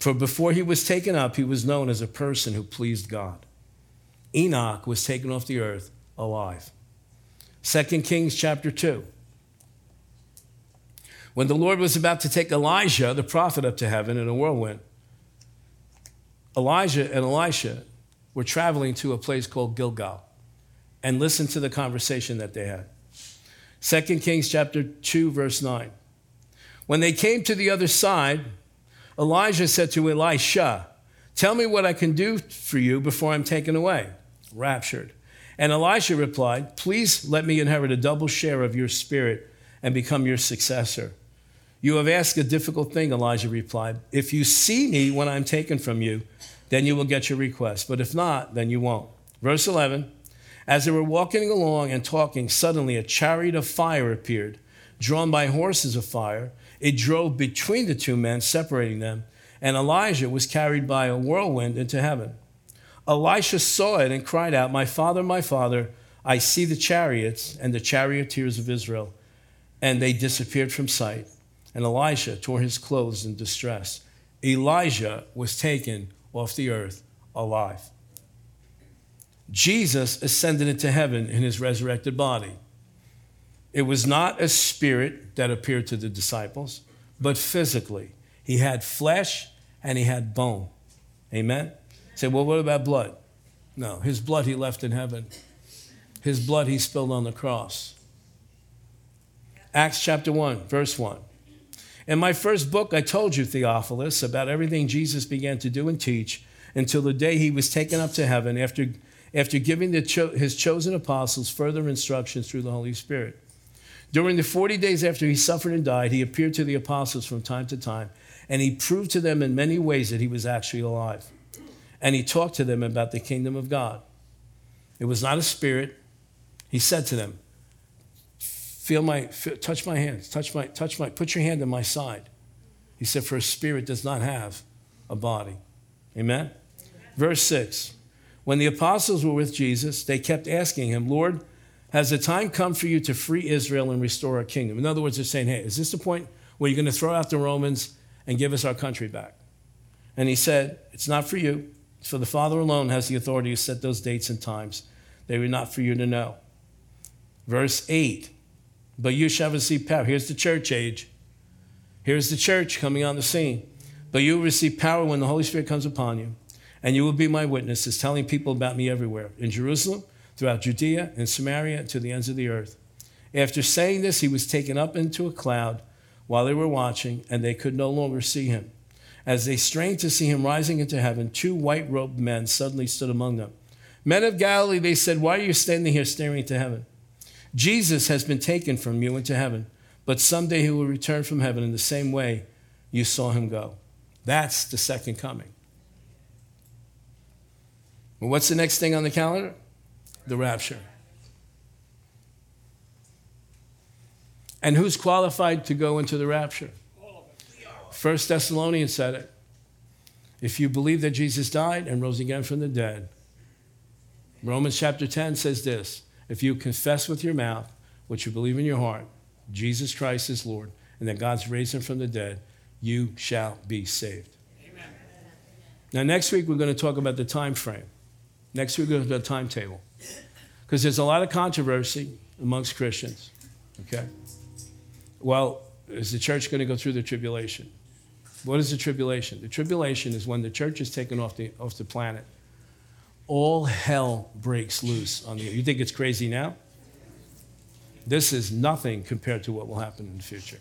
For before he was taken up, he was known as a person who pleased God. Enoch was taken off the earth alive. Second Kings chapter two. When the Lord was about to take Elijah, the prophet, up to heaven in a whirlwind, Elijah and Elisha were traveling to a place called Gilgal. And listen to the conversation that they had. Second Kings chapter two, verse nine. When they came to the other side, Elijah said to Elisha, tell me what I can do for you before I'm taken away, raptured. And Elisha replied, please let me inherit a double share of your spirit and become your successor. You have asked a difficult thing, Elijah replied. If you see me when I'm taken from you, then you will get your request. But if not, then you won't. Verse eleven. As they were walking along and talking, suddenly a chariot of fire appeared, drawn by horses of fire. It drove between the two men, separating them, and Elijah was carried by a whirlwind into heaven. Elisha saw it and cried out, my father, my father, I see the chariots and the charioteers of Israel. And they disappeared from sight. And Elisha tore his clothes in distress. Elijah was taken off the earth alive. Jesus ascended into heaven in his resurrected body. It was not a spirit that appeared to the disciples, but physically. He had flesh and he had bone. Amen? Say, well, what about blood? No, his blood he left in heaven. His blood he spilled on the cross. Acts chapter one, verse one. In my first book, I told you, Theophilus, about everything Jesus began to do and teach until the day he was taken up to heaven after, after giving the cho- his chosen apostles further instructions through the Holy Spirit. During the forty days after he suffered and died, he appeared to the apostles from time to time, and he proved to them in many ways that he was actually alive. And he talked to them about the kingdom of God. It was not a spirit. He said to them, Feel my, feel, touch my hands, touch my, touch my, put your hand on my side. He said, for a spirit does not have a body. Amen? Amen? Verse six, when the apostles were with Jesus, they kept asking him, Lord, has the time come for you to free Israel and restore our kingdom? In other words, they're saying, hey, is this the point where you're going to throw out the Romans and give us our country back? And he said, it's not for you. It's for the Father alone has the authority to set those dates and times. They were not for you to know. Verse eight. But you shall receive power. Here's the church age. Here's the church coming on the scene. But you will receive power when the Holy Spirit comes upon you, and you will be my witnesses, telling people about me everywhere, in Jerusalem, throughout Judea, and Samaria, and to the ends of the earth. After saying this, he was taken up into a cloud while they were watching, and they could no longer see him. As they strained to see him rising into heaven, two white-robed men suddenly stood among them. Men of Galilee, they said, why are you standing here staring into heaven? Jesus has been taken from you into heaven, but someday he will return from heaven in the same way you saw him go. That's the second coming. Well, what's the next thing on the calendar? The rapture. And who's qualified to go into the rapture? First Thessalonians said it. If you believe that Jesus died and rose again from the dead. Romans chapter ten says this. If you confess with your mouth what you believe in your heart, Jesus Christ is Lord, and that God's raised him from the dead, you shall be saved. Amen. Now, next week, we're going to talk about the time frame. Next week, we're going to talk about the timetable. Because there's a lot of controversy amongst Christians, okay? Well, is the church going to go through the tribulation? What is the tribulation? The tribulation is when the church is taken off the, off the planet. All hell breaks loose on the earth. You think it's crazy now? This is nothing compared to what will happen in the future.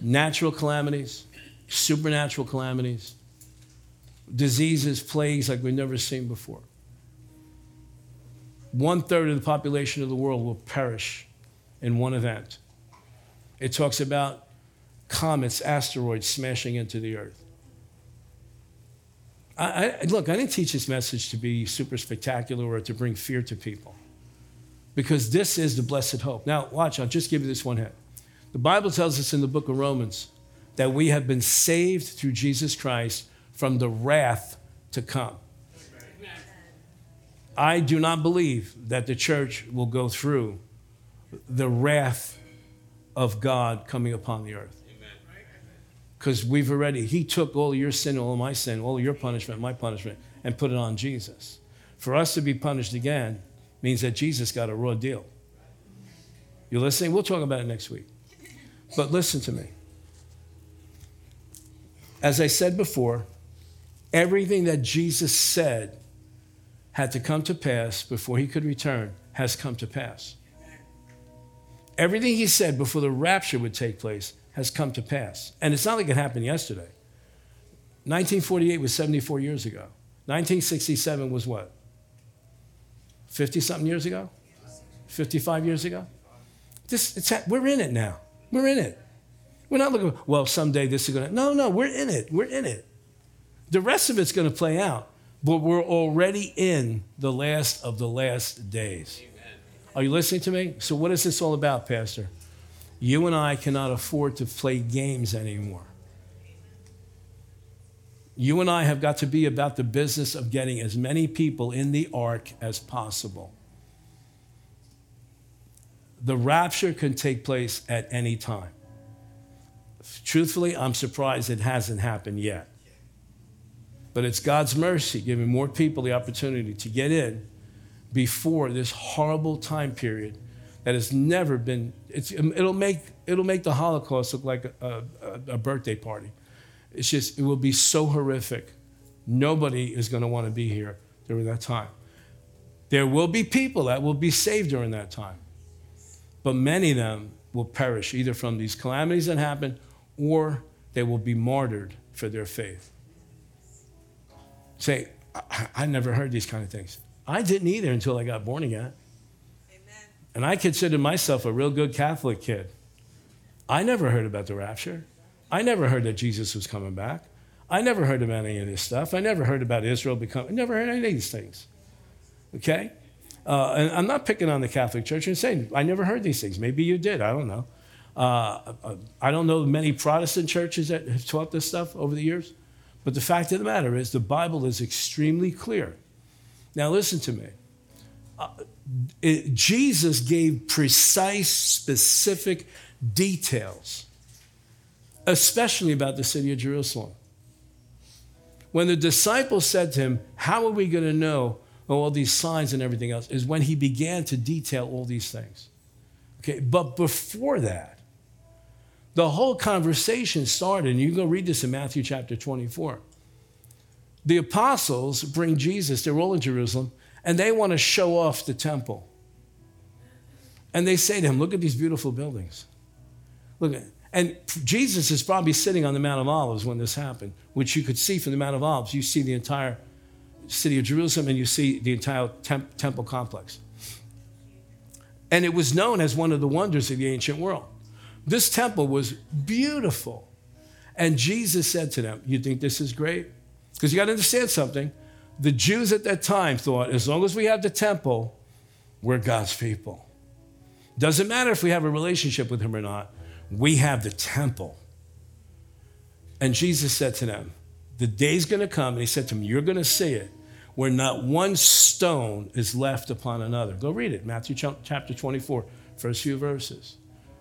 Natural calamities, supernatural calamities, diseases, plagues like we've never seen before. One third of the population of the world will perish in one event. It talks about comets, asteroids smashing into the earth. I, I, look, I didn't teach this message to be super spectacular or to bring fear to people, because this is the blessed hope. Now, watch, I'll just give you this one hint. The Bible tells us in the book of Romans that we have been saved through Jesus Christ from the wrath to come. I do not believe that the church will go through the wrath of God coming upon the earth. Because we've already, he took all your sin, all my sin, all your punishment, my punishment, and put it on Jesus. For us to be punished again means that Jesus got a raw deal. You listening? We'll talk about it next week. But listen to me. As I said before, everything that Jesus said had to come to pass before he could return has come to pass. Everything he said before the rapture would take place has come to pass. And it's not like it happened yesterday. nineteen forty-eight was seventy-four years ago. nineteen sixty-seven was what? fifty-something years ago? fifty-five years ago? This, it's, we're in it now. We're in it. We're not looking, well, someday this is going to... No, no, we're in it. We're in it. The rest of it's going to play out, but we're already in the last of the last days. Amen. Are you listening to me? So what is this all about, Pastor? You and I cannot afford to play games anymore. You and I have got to be about the business of getting as many people in the ark as possible. The rapture can take place at any time. Truthfully, I'm surprised it hasn't happened yet. But it's God's mercy giving more people the opportunity to get in before this horrible time period that has never been, it's, it'll make it'll make the Holocaust look like a, a, a birthday party. It's just, it will be so horrific. Nobody is going to want to be here during that time. There will be people that will be saved during that time, but many of them will perish either from these calamities that happen or they will be martyred for their faith. Say, I, I never heard these kind of things. I didn't either until I got born again. And I considered myself a real good Catholic kid. I never heard about the rapture. I never heard that Jesus was coming back. I never heard about any of this stuff. I never heard about Israel becoming, I never heard any of these things, okay? Uh, and I'm not picking on the Catholic Church and saying, I never heard these things. Maybe you did, I don't know. Uh, I don't know many Protestant churches that have taught this stuff over the years, but the fact of the matter is the Bible is extremely clear. Now listen to me. Uh, it, Jesus gave precise, specific details, especially about the city of Jerusalem. When the disciples said to him, how are we going to know all these signs and everything else, is when he began to detail all these things. Okay, but before that, the whole conversation started, and you can go read this in Matthew chapter twenty-four. The apostles bring Jesus, they're all in Jerusalem, and they want to show off the temple. And they say to him, look at these beautiful buildings. Look at, and Jesus is probably sitting on the Mount of Olives when this happened, which you could see from the Mount of Olives. You see the entire city of Jerusalem and you see the entire temp, temple complex. And it was known as one of the wonders of the ancient world. This temple was beautiful. And Jesus said to them, you think this is great? Because you got to understand something. The Jews at that time thought, as long as we have the temple, we're God's people. Doesn't matter if we have a relationship with him or not. We have the temple. And Jesus said to them, the day's going to come, and he said to them, you're going to see it, where not one stone is left upon another. Go read it, Matthew chapter twenty-four, first few verses.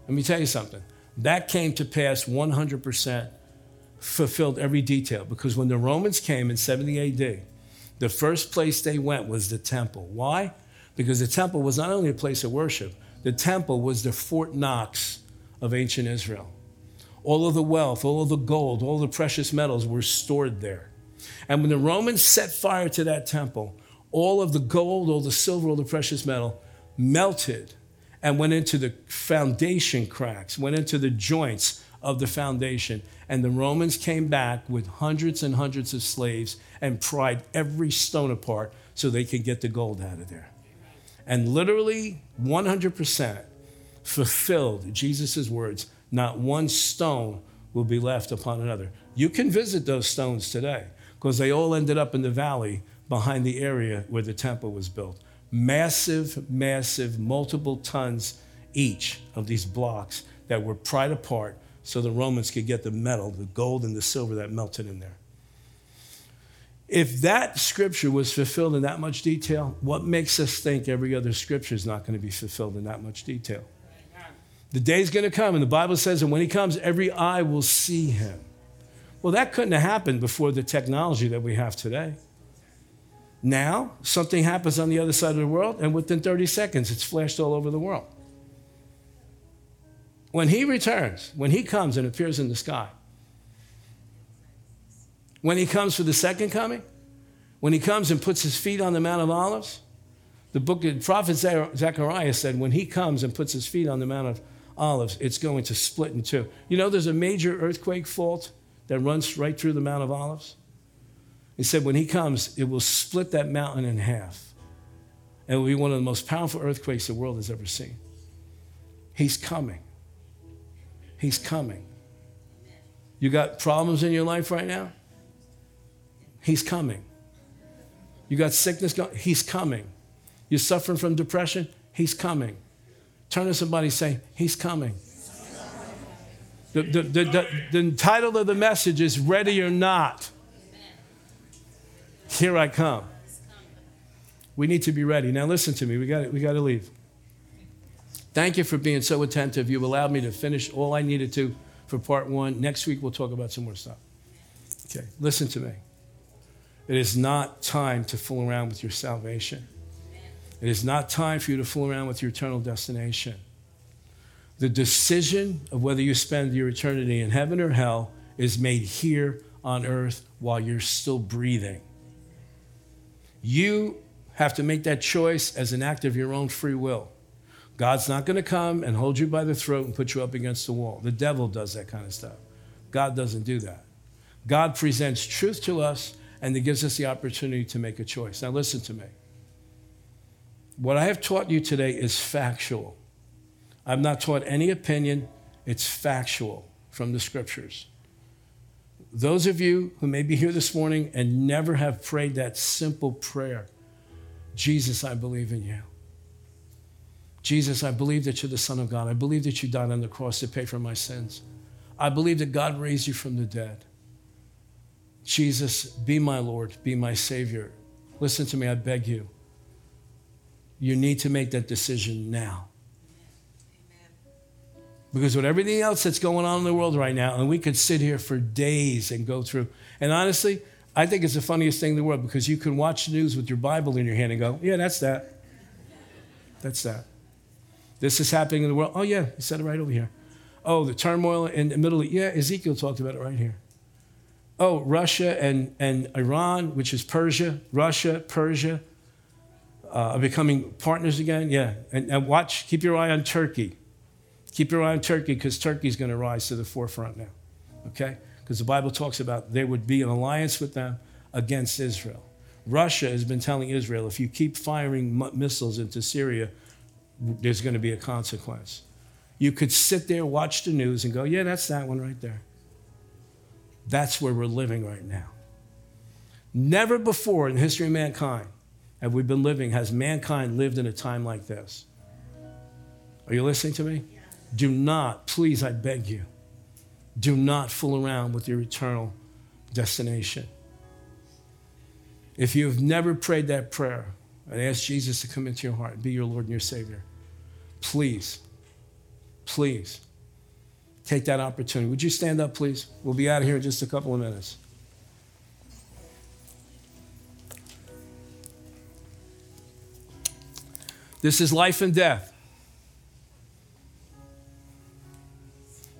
Let me tell you something. That came to pass one hundred percent, fulfilled every detail, because when the Romans came in seventy A D, the first place they went was the temple. Why? Because the temple was not only a place of worship, The temple was the Fort Knox of ancient Israel. All of the wealth, all of the gold, all the precious metals were stored there. And when the Romans set fire to that temple, all of the gold, all the silver, all the precious metal melted and went into the foundation cracks, went into the joints of the foundation. And the Romans came back with hundreds and hundreds of slaves and pried every stone apart so they could get the gold out of there. And literally one hundred percent fulfilled Jesus' words, not one stone will be left upon another. You can visit those stones today because they all ended up in the valley behind the area where the temple was built. Massive, massive, multiple tons each of these blocks that were pried apart so the Romans could get the metal, the gold and the silver that melted in there. If that scripture was fulfilled in that much detail, what makes us think every other scripture is not going to be fulfilled in that much detail? The day's going to come, and the Bible says, and when he comes, every eye will see him. Well, that couldn't have happened before the technology that we have today. Now, something happens on the other side of the world, and within thirty seconds, it's flashed all over the world. When he returns, when he comes and appears in the sky, when he comes for the second coming, when he comes and puts his feet on the Mount of Olives, the book of Prophet Zechariah said, when he comes and puts his feet on the Mount of Olives, it's going to split in two. You know, there's a major earthquake fault that runs right through the Mount of Olives. He said, when he comes, it will split that mountain in half. And it will be one of the most powerful earthquakes the world has ever seen. He's coming. He's coming. You got problems in your life right now? He's coming. You got sickness going? He's coming. You're suffering from depression? He's coming. Turn to somebody and say, he's coming. The, the, the, the, the title of the message is Ready or Not. Here I come. We need to be ready. Now listen to me. We got we got to leave. Thank you for being so attentive. You've allowed me to finish all I needed to for part one. Next week we'll talk about some more stuff. Okay, listen to me. It is not time to fool around with your salvation. It is not time for you to fool around with your eternal destination. The decision of whether you spend your eternity in heaven or hell is made here on earth while you're still breathing. You have to make that choice as an act of your own free will. God's not going to come and hold you by the throat and put you up against the wall. The devil does that kind of stuff. God doesn't do that. God presents truth to us, and it gives us the opportunity to make a choice. Now listen to me. What I have taught you today is factual. I've not taught any opinion. It's factual from the scriptures. Those of you who may be here this morning and never have prayed that simple prayer, Jesus, I believe in you. Jesus, I believe that you're the Son of God. I believe that you died on the cross to pay for my sins. I believe that God raised you from the dead. Jesus, be my Lord, be my Savior. Listen to me, I beg you. You need to make that decision now. Amen. Because with everything else that's going on in the world right now, and we could sit here for days and go through. And honestly, I think it's the funniest thing in the world because you can watch news with your Bible in your hand and go, yeah, that's that. That's that. This is happening in the world. Oh, yeah, he said it right over here. Oh, the turmoil in the Middle East. Yeah, Ezekiel talked about it right here. Oh, Russia and, and Iran, which is Persia, Russia, Persia, uh, are becoming partners again. Yeah, and, and watch, keep your eye on Turkey. Keep your eye on Turkey because Turkey's going to rise to the forefront now, okay? Because the Bible talks about there would be an alliance with them against Israel. Russia has been telling Israel, if you keep firing missiles into Syria, there's going to be a consequence. You could sit there, watch the news, and go, yeah, that's that one right there. That's where we're living right now. Never before in the history of mankind have we been living, has mankind lived in a time like this. Are you listening to me? Yes. Do not, please, I beg you, do not fool around with your eternal destination. If you have never prayed that prayer and asked Jesus to come into your heart and be your Lord and your Savior, please, please, take that opportunity. Would you stand up, please? We'll be out of here in just a couple of minutes. This is life and death.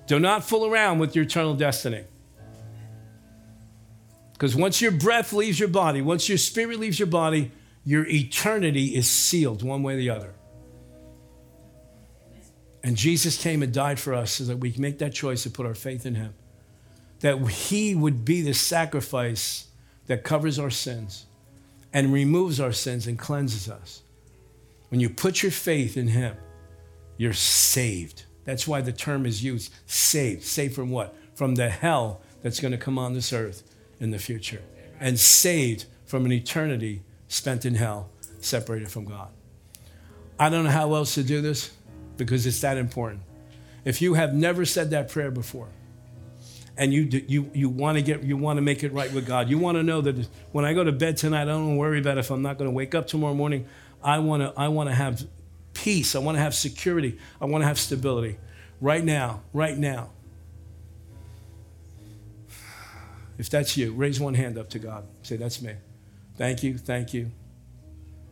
Do not fool around with your eternal destiny. Because once your breath leaves your body, once your spirit leaves your body, your eternity is sealed one way or the other. And Jesus came and died for us so that we can make that choice to put our faith in him. That he would be the sacrifice that covers our sins and removes our sins and cleanses us. When you put your faith in him, you're saved. That's why the term is used, saved. Saved from what? From the hell that's going to come on this earth in the future. And saved from an eternity spent in hell, separated from God. I don't know how else to do this because it's that important. If you have never said that prayer before, and you do, you you want to get you want to make it right with God, you want to know that when I go to bed tonight, I don't worry about if I'm not going to wake up tomorrow morning. I want to I want to have peace. I want to have security. I want to have stability. Right now, right now. If that's you, raise one hand up to God. Say, that's me. Thank you, thank you,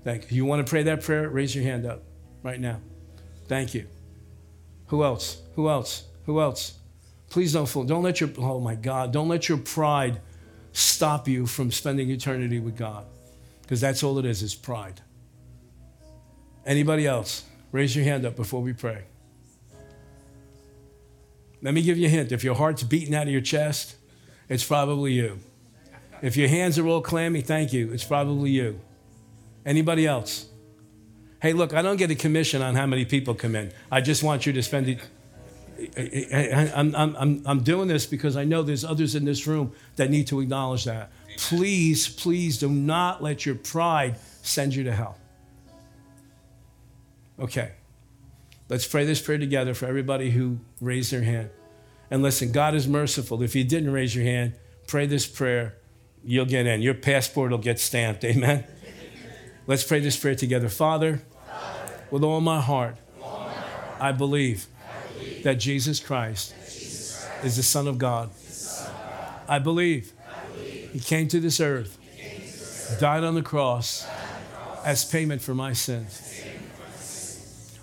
thank you. You want to pray that prayer? Raise your hand up right now. Thank you. Who else? Who else? Who else? Please don't fool. Don't let your, oh my God, don't let your pride stop you from spending eternity with God. Because that's all it is, is pride. Anybody else? Raise your hand up before we pray. Let me give you a hint. If your heart's beating out of your chest, it's probably you. If your hands are all clammy, thank you. It's probably you. Anybody else? Hey, look, I don't get a commission on how many people come in. I just want you to spend it. I'm, I'm, I'm, I'm doing this because I know there's others in this room that need to acknowledge that. Please, please do not let your pride send you to hell. Okay, let's pray this prayer together for everybody who raised their hand. And listen, God is merciful. If you didn't raise your hand, pray this prayer. You'll get in. Your passport will get stamped. Amen? Let's pray this prayer together. Father, Father with all my heart, all my heart I, believe I believe that Jesus Christ, that Jesus Christ is the Son of God. Son of God. I, believe I believe he came to this earth, to this earth died, on died on the cross as payment for my sins.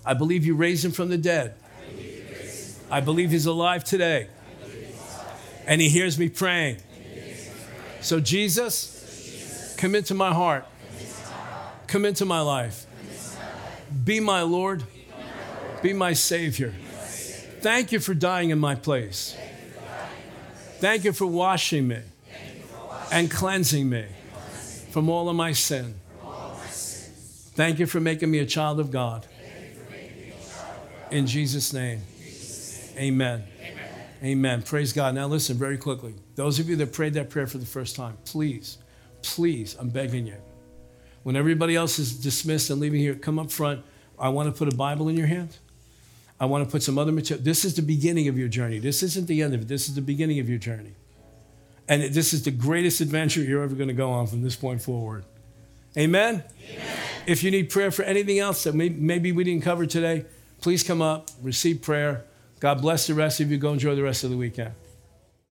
I believe you raised him from the dead. I believe, I believe he's alive today. He's alive. And he hears me praying. Hears me praying. So, Jesus, so Jesus, come into my heart. Come into my life. Into my life. Be, my Lord. Be my Lord. Be my Savior. Be my Savior. Thank you for dying in my place. Thank you for, Thank you for washing me you for washing and cleansing me cleansing from all of my sin. All my sins. Thank you for making me a child of God. In Jesus' name, Jesus name. Amen. Amen. Amen. Praise God. Now listen very quickly. Those of you that prayed that prayer for the first time, please, please, I'm begging you. When everybody else is dismissed and leaving here, come up front. I want to put a Bible in your hand. I want to put some other material. This is the beginning of your journey. This isn't the end of it. This is the beginning of your journey. And this is the greatest adventure you're ever going to go on from this point forward. Amen? Amen. If you need prayer for anything else that maybe we didn't cover today, please come up, receive prayer. God bless the rest of you. Go enjoy the rest of the weekend.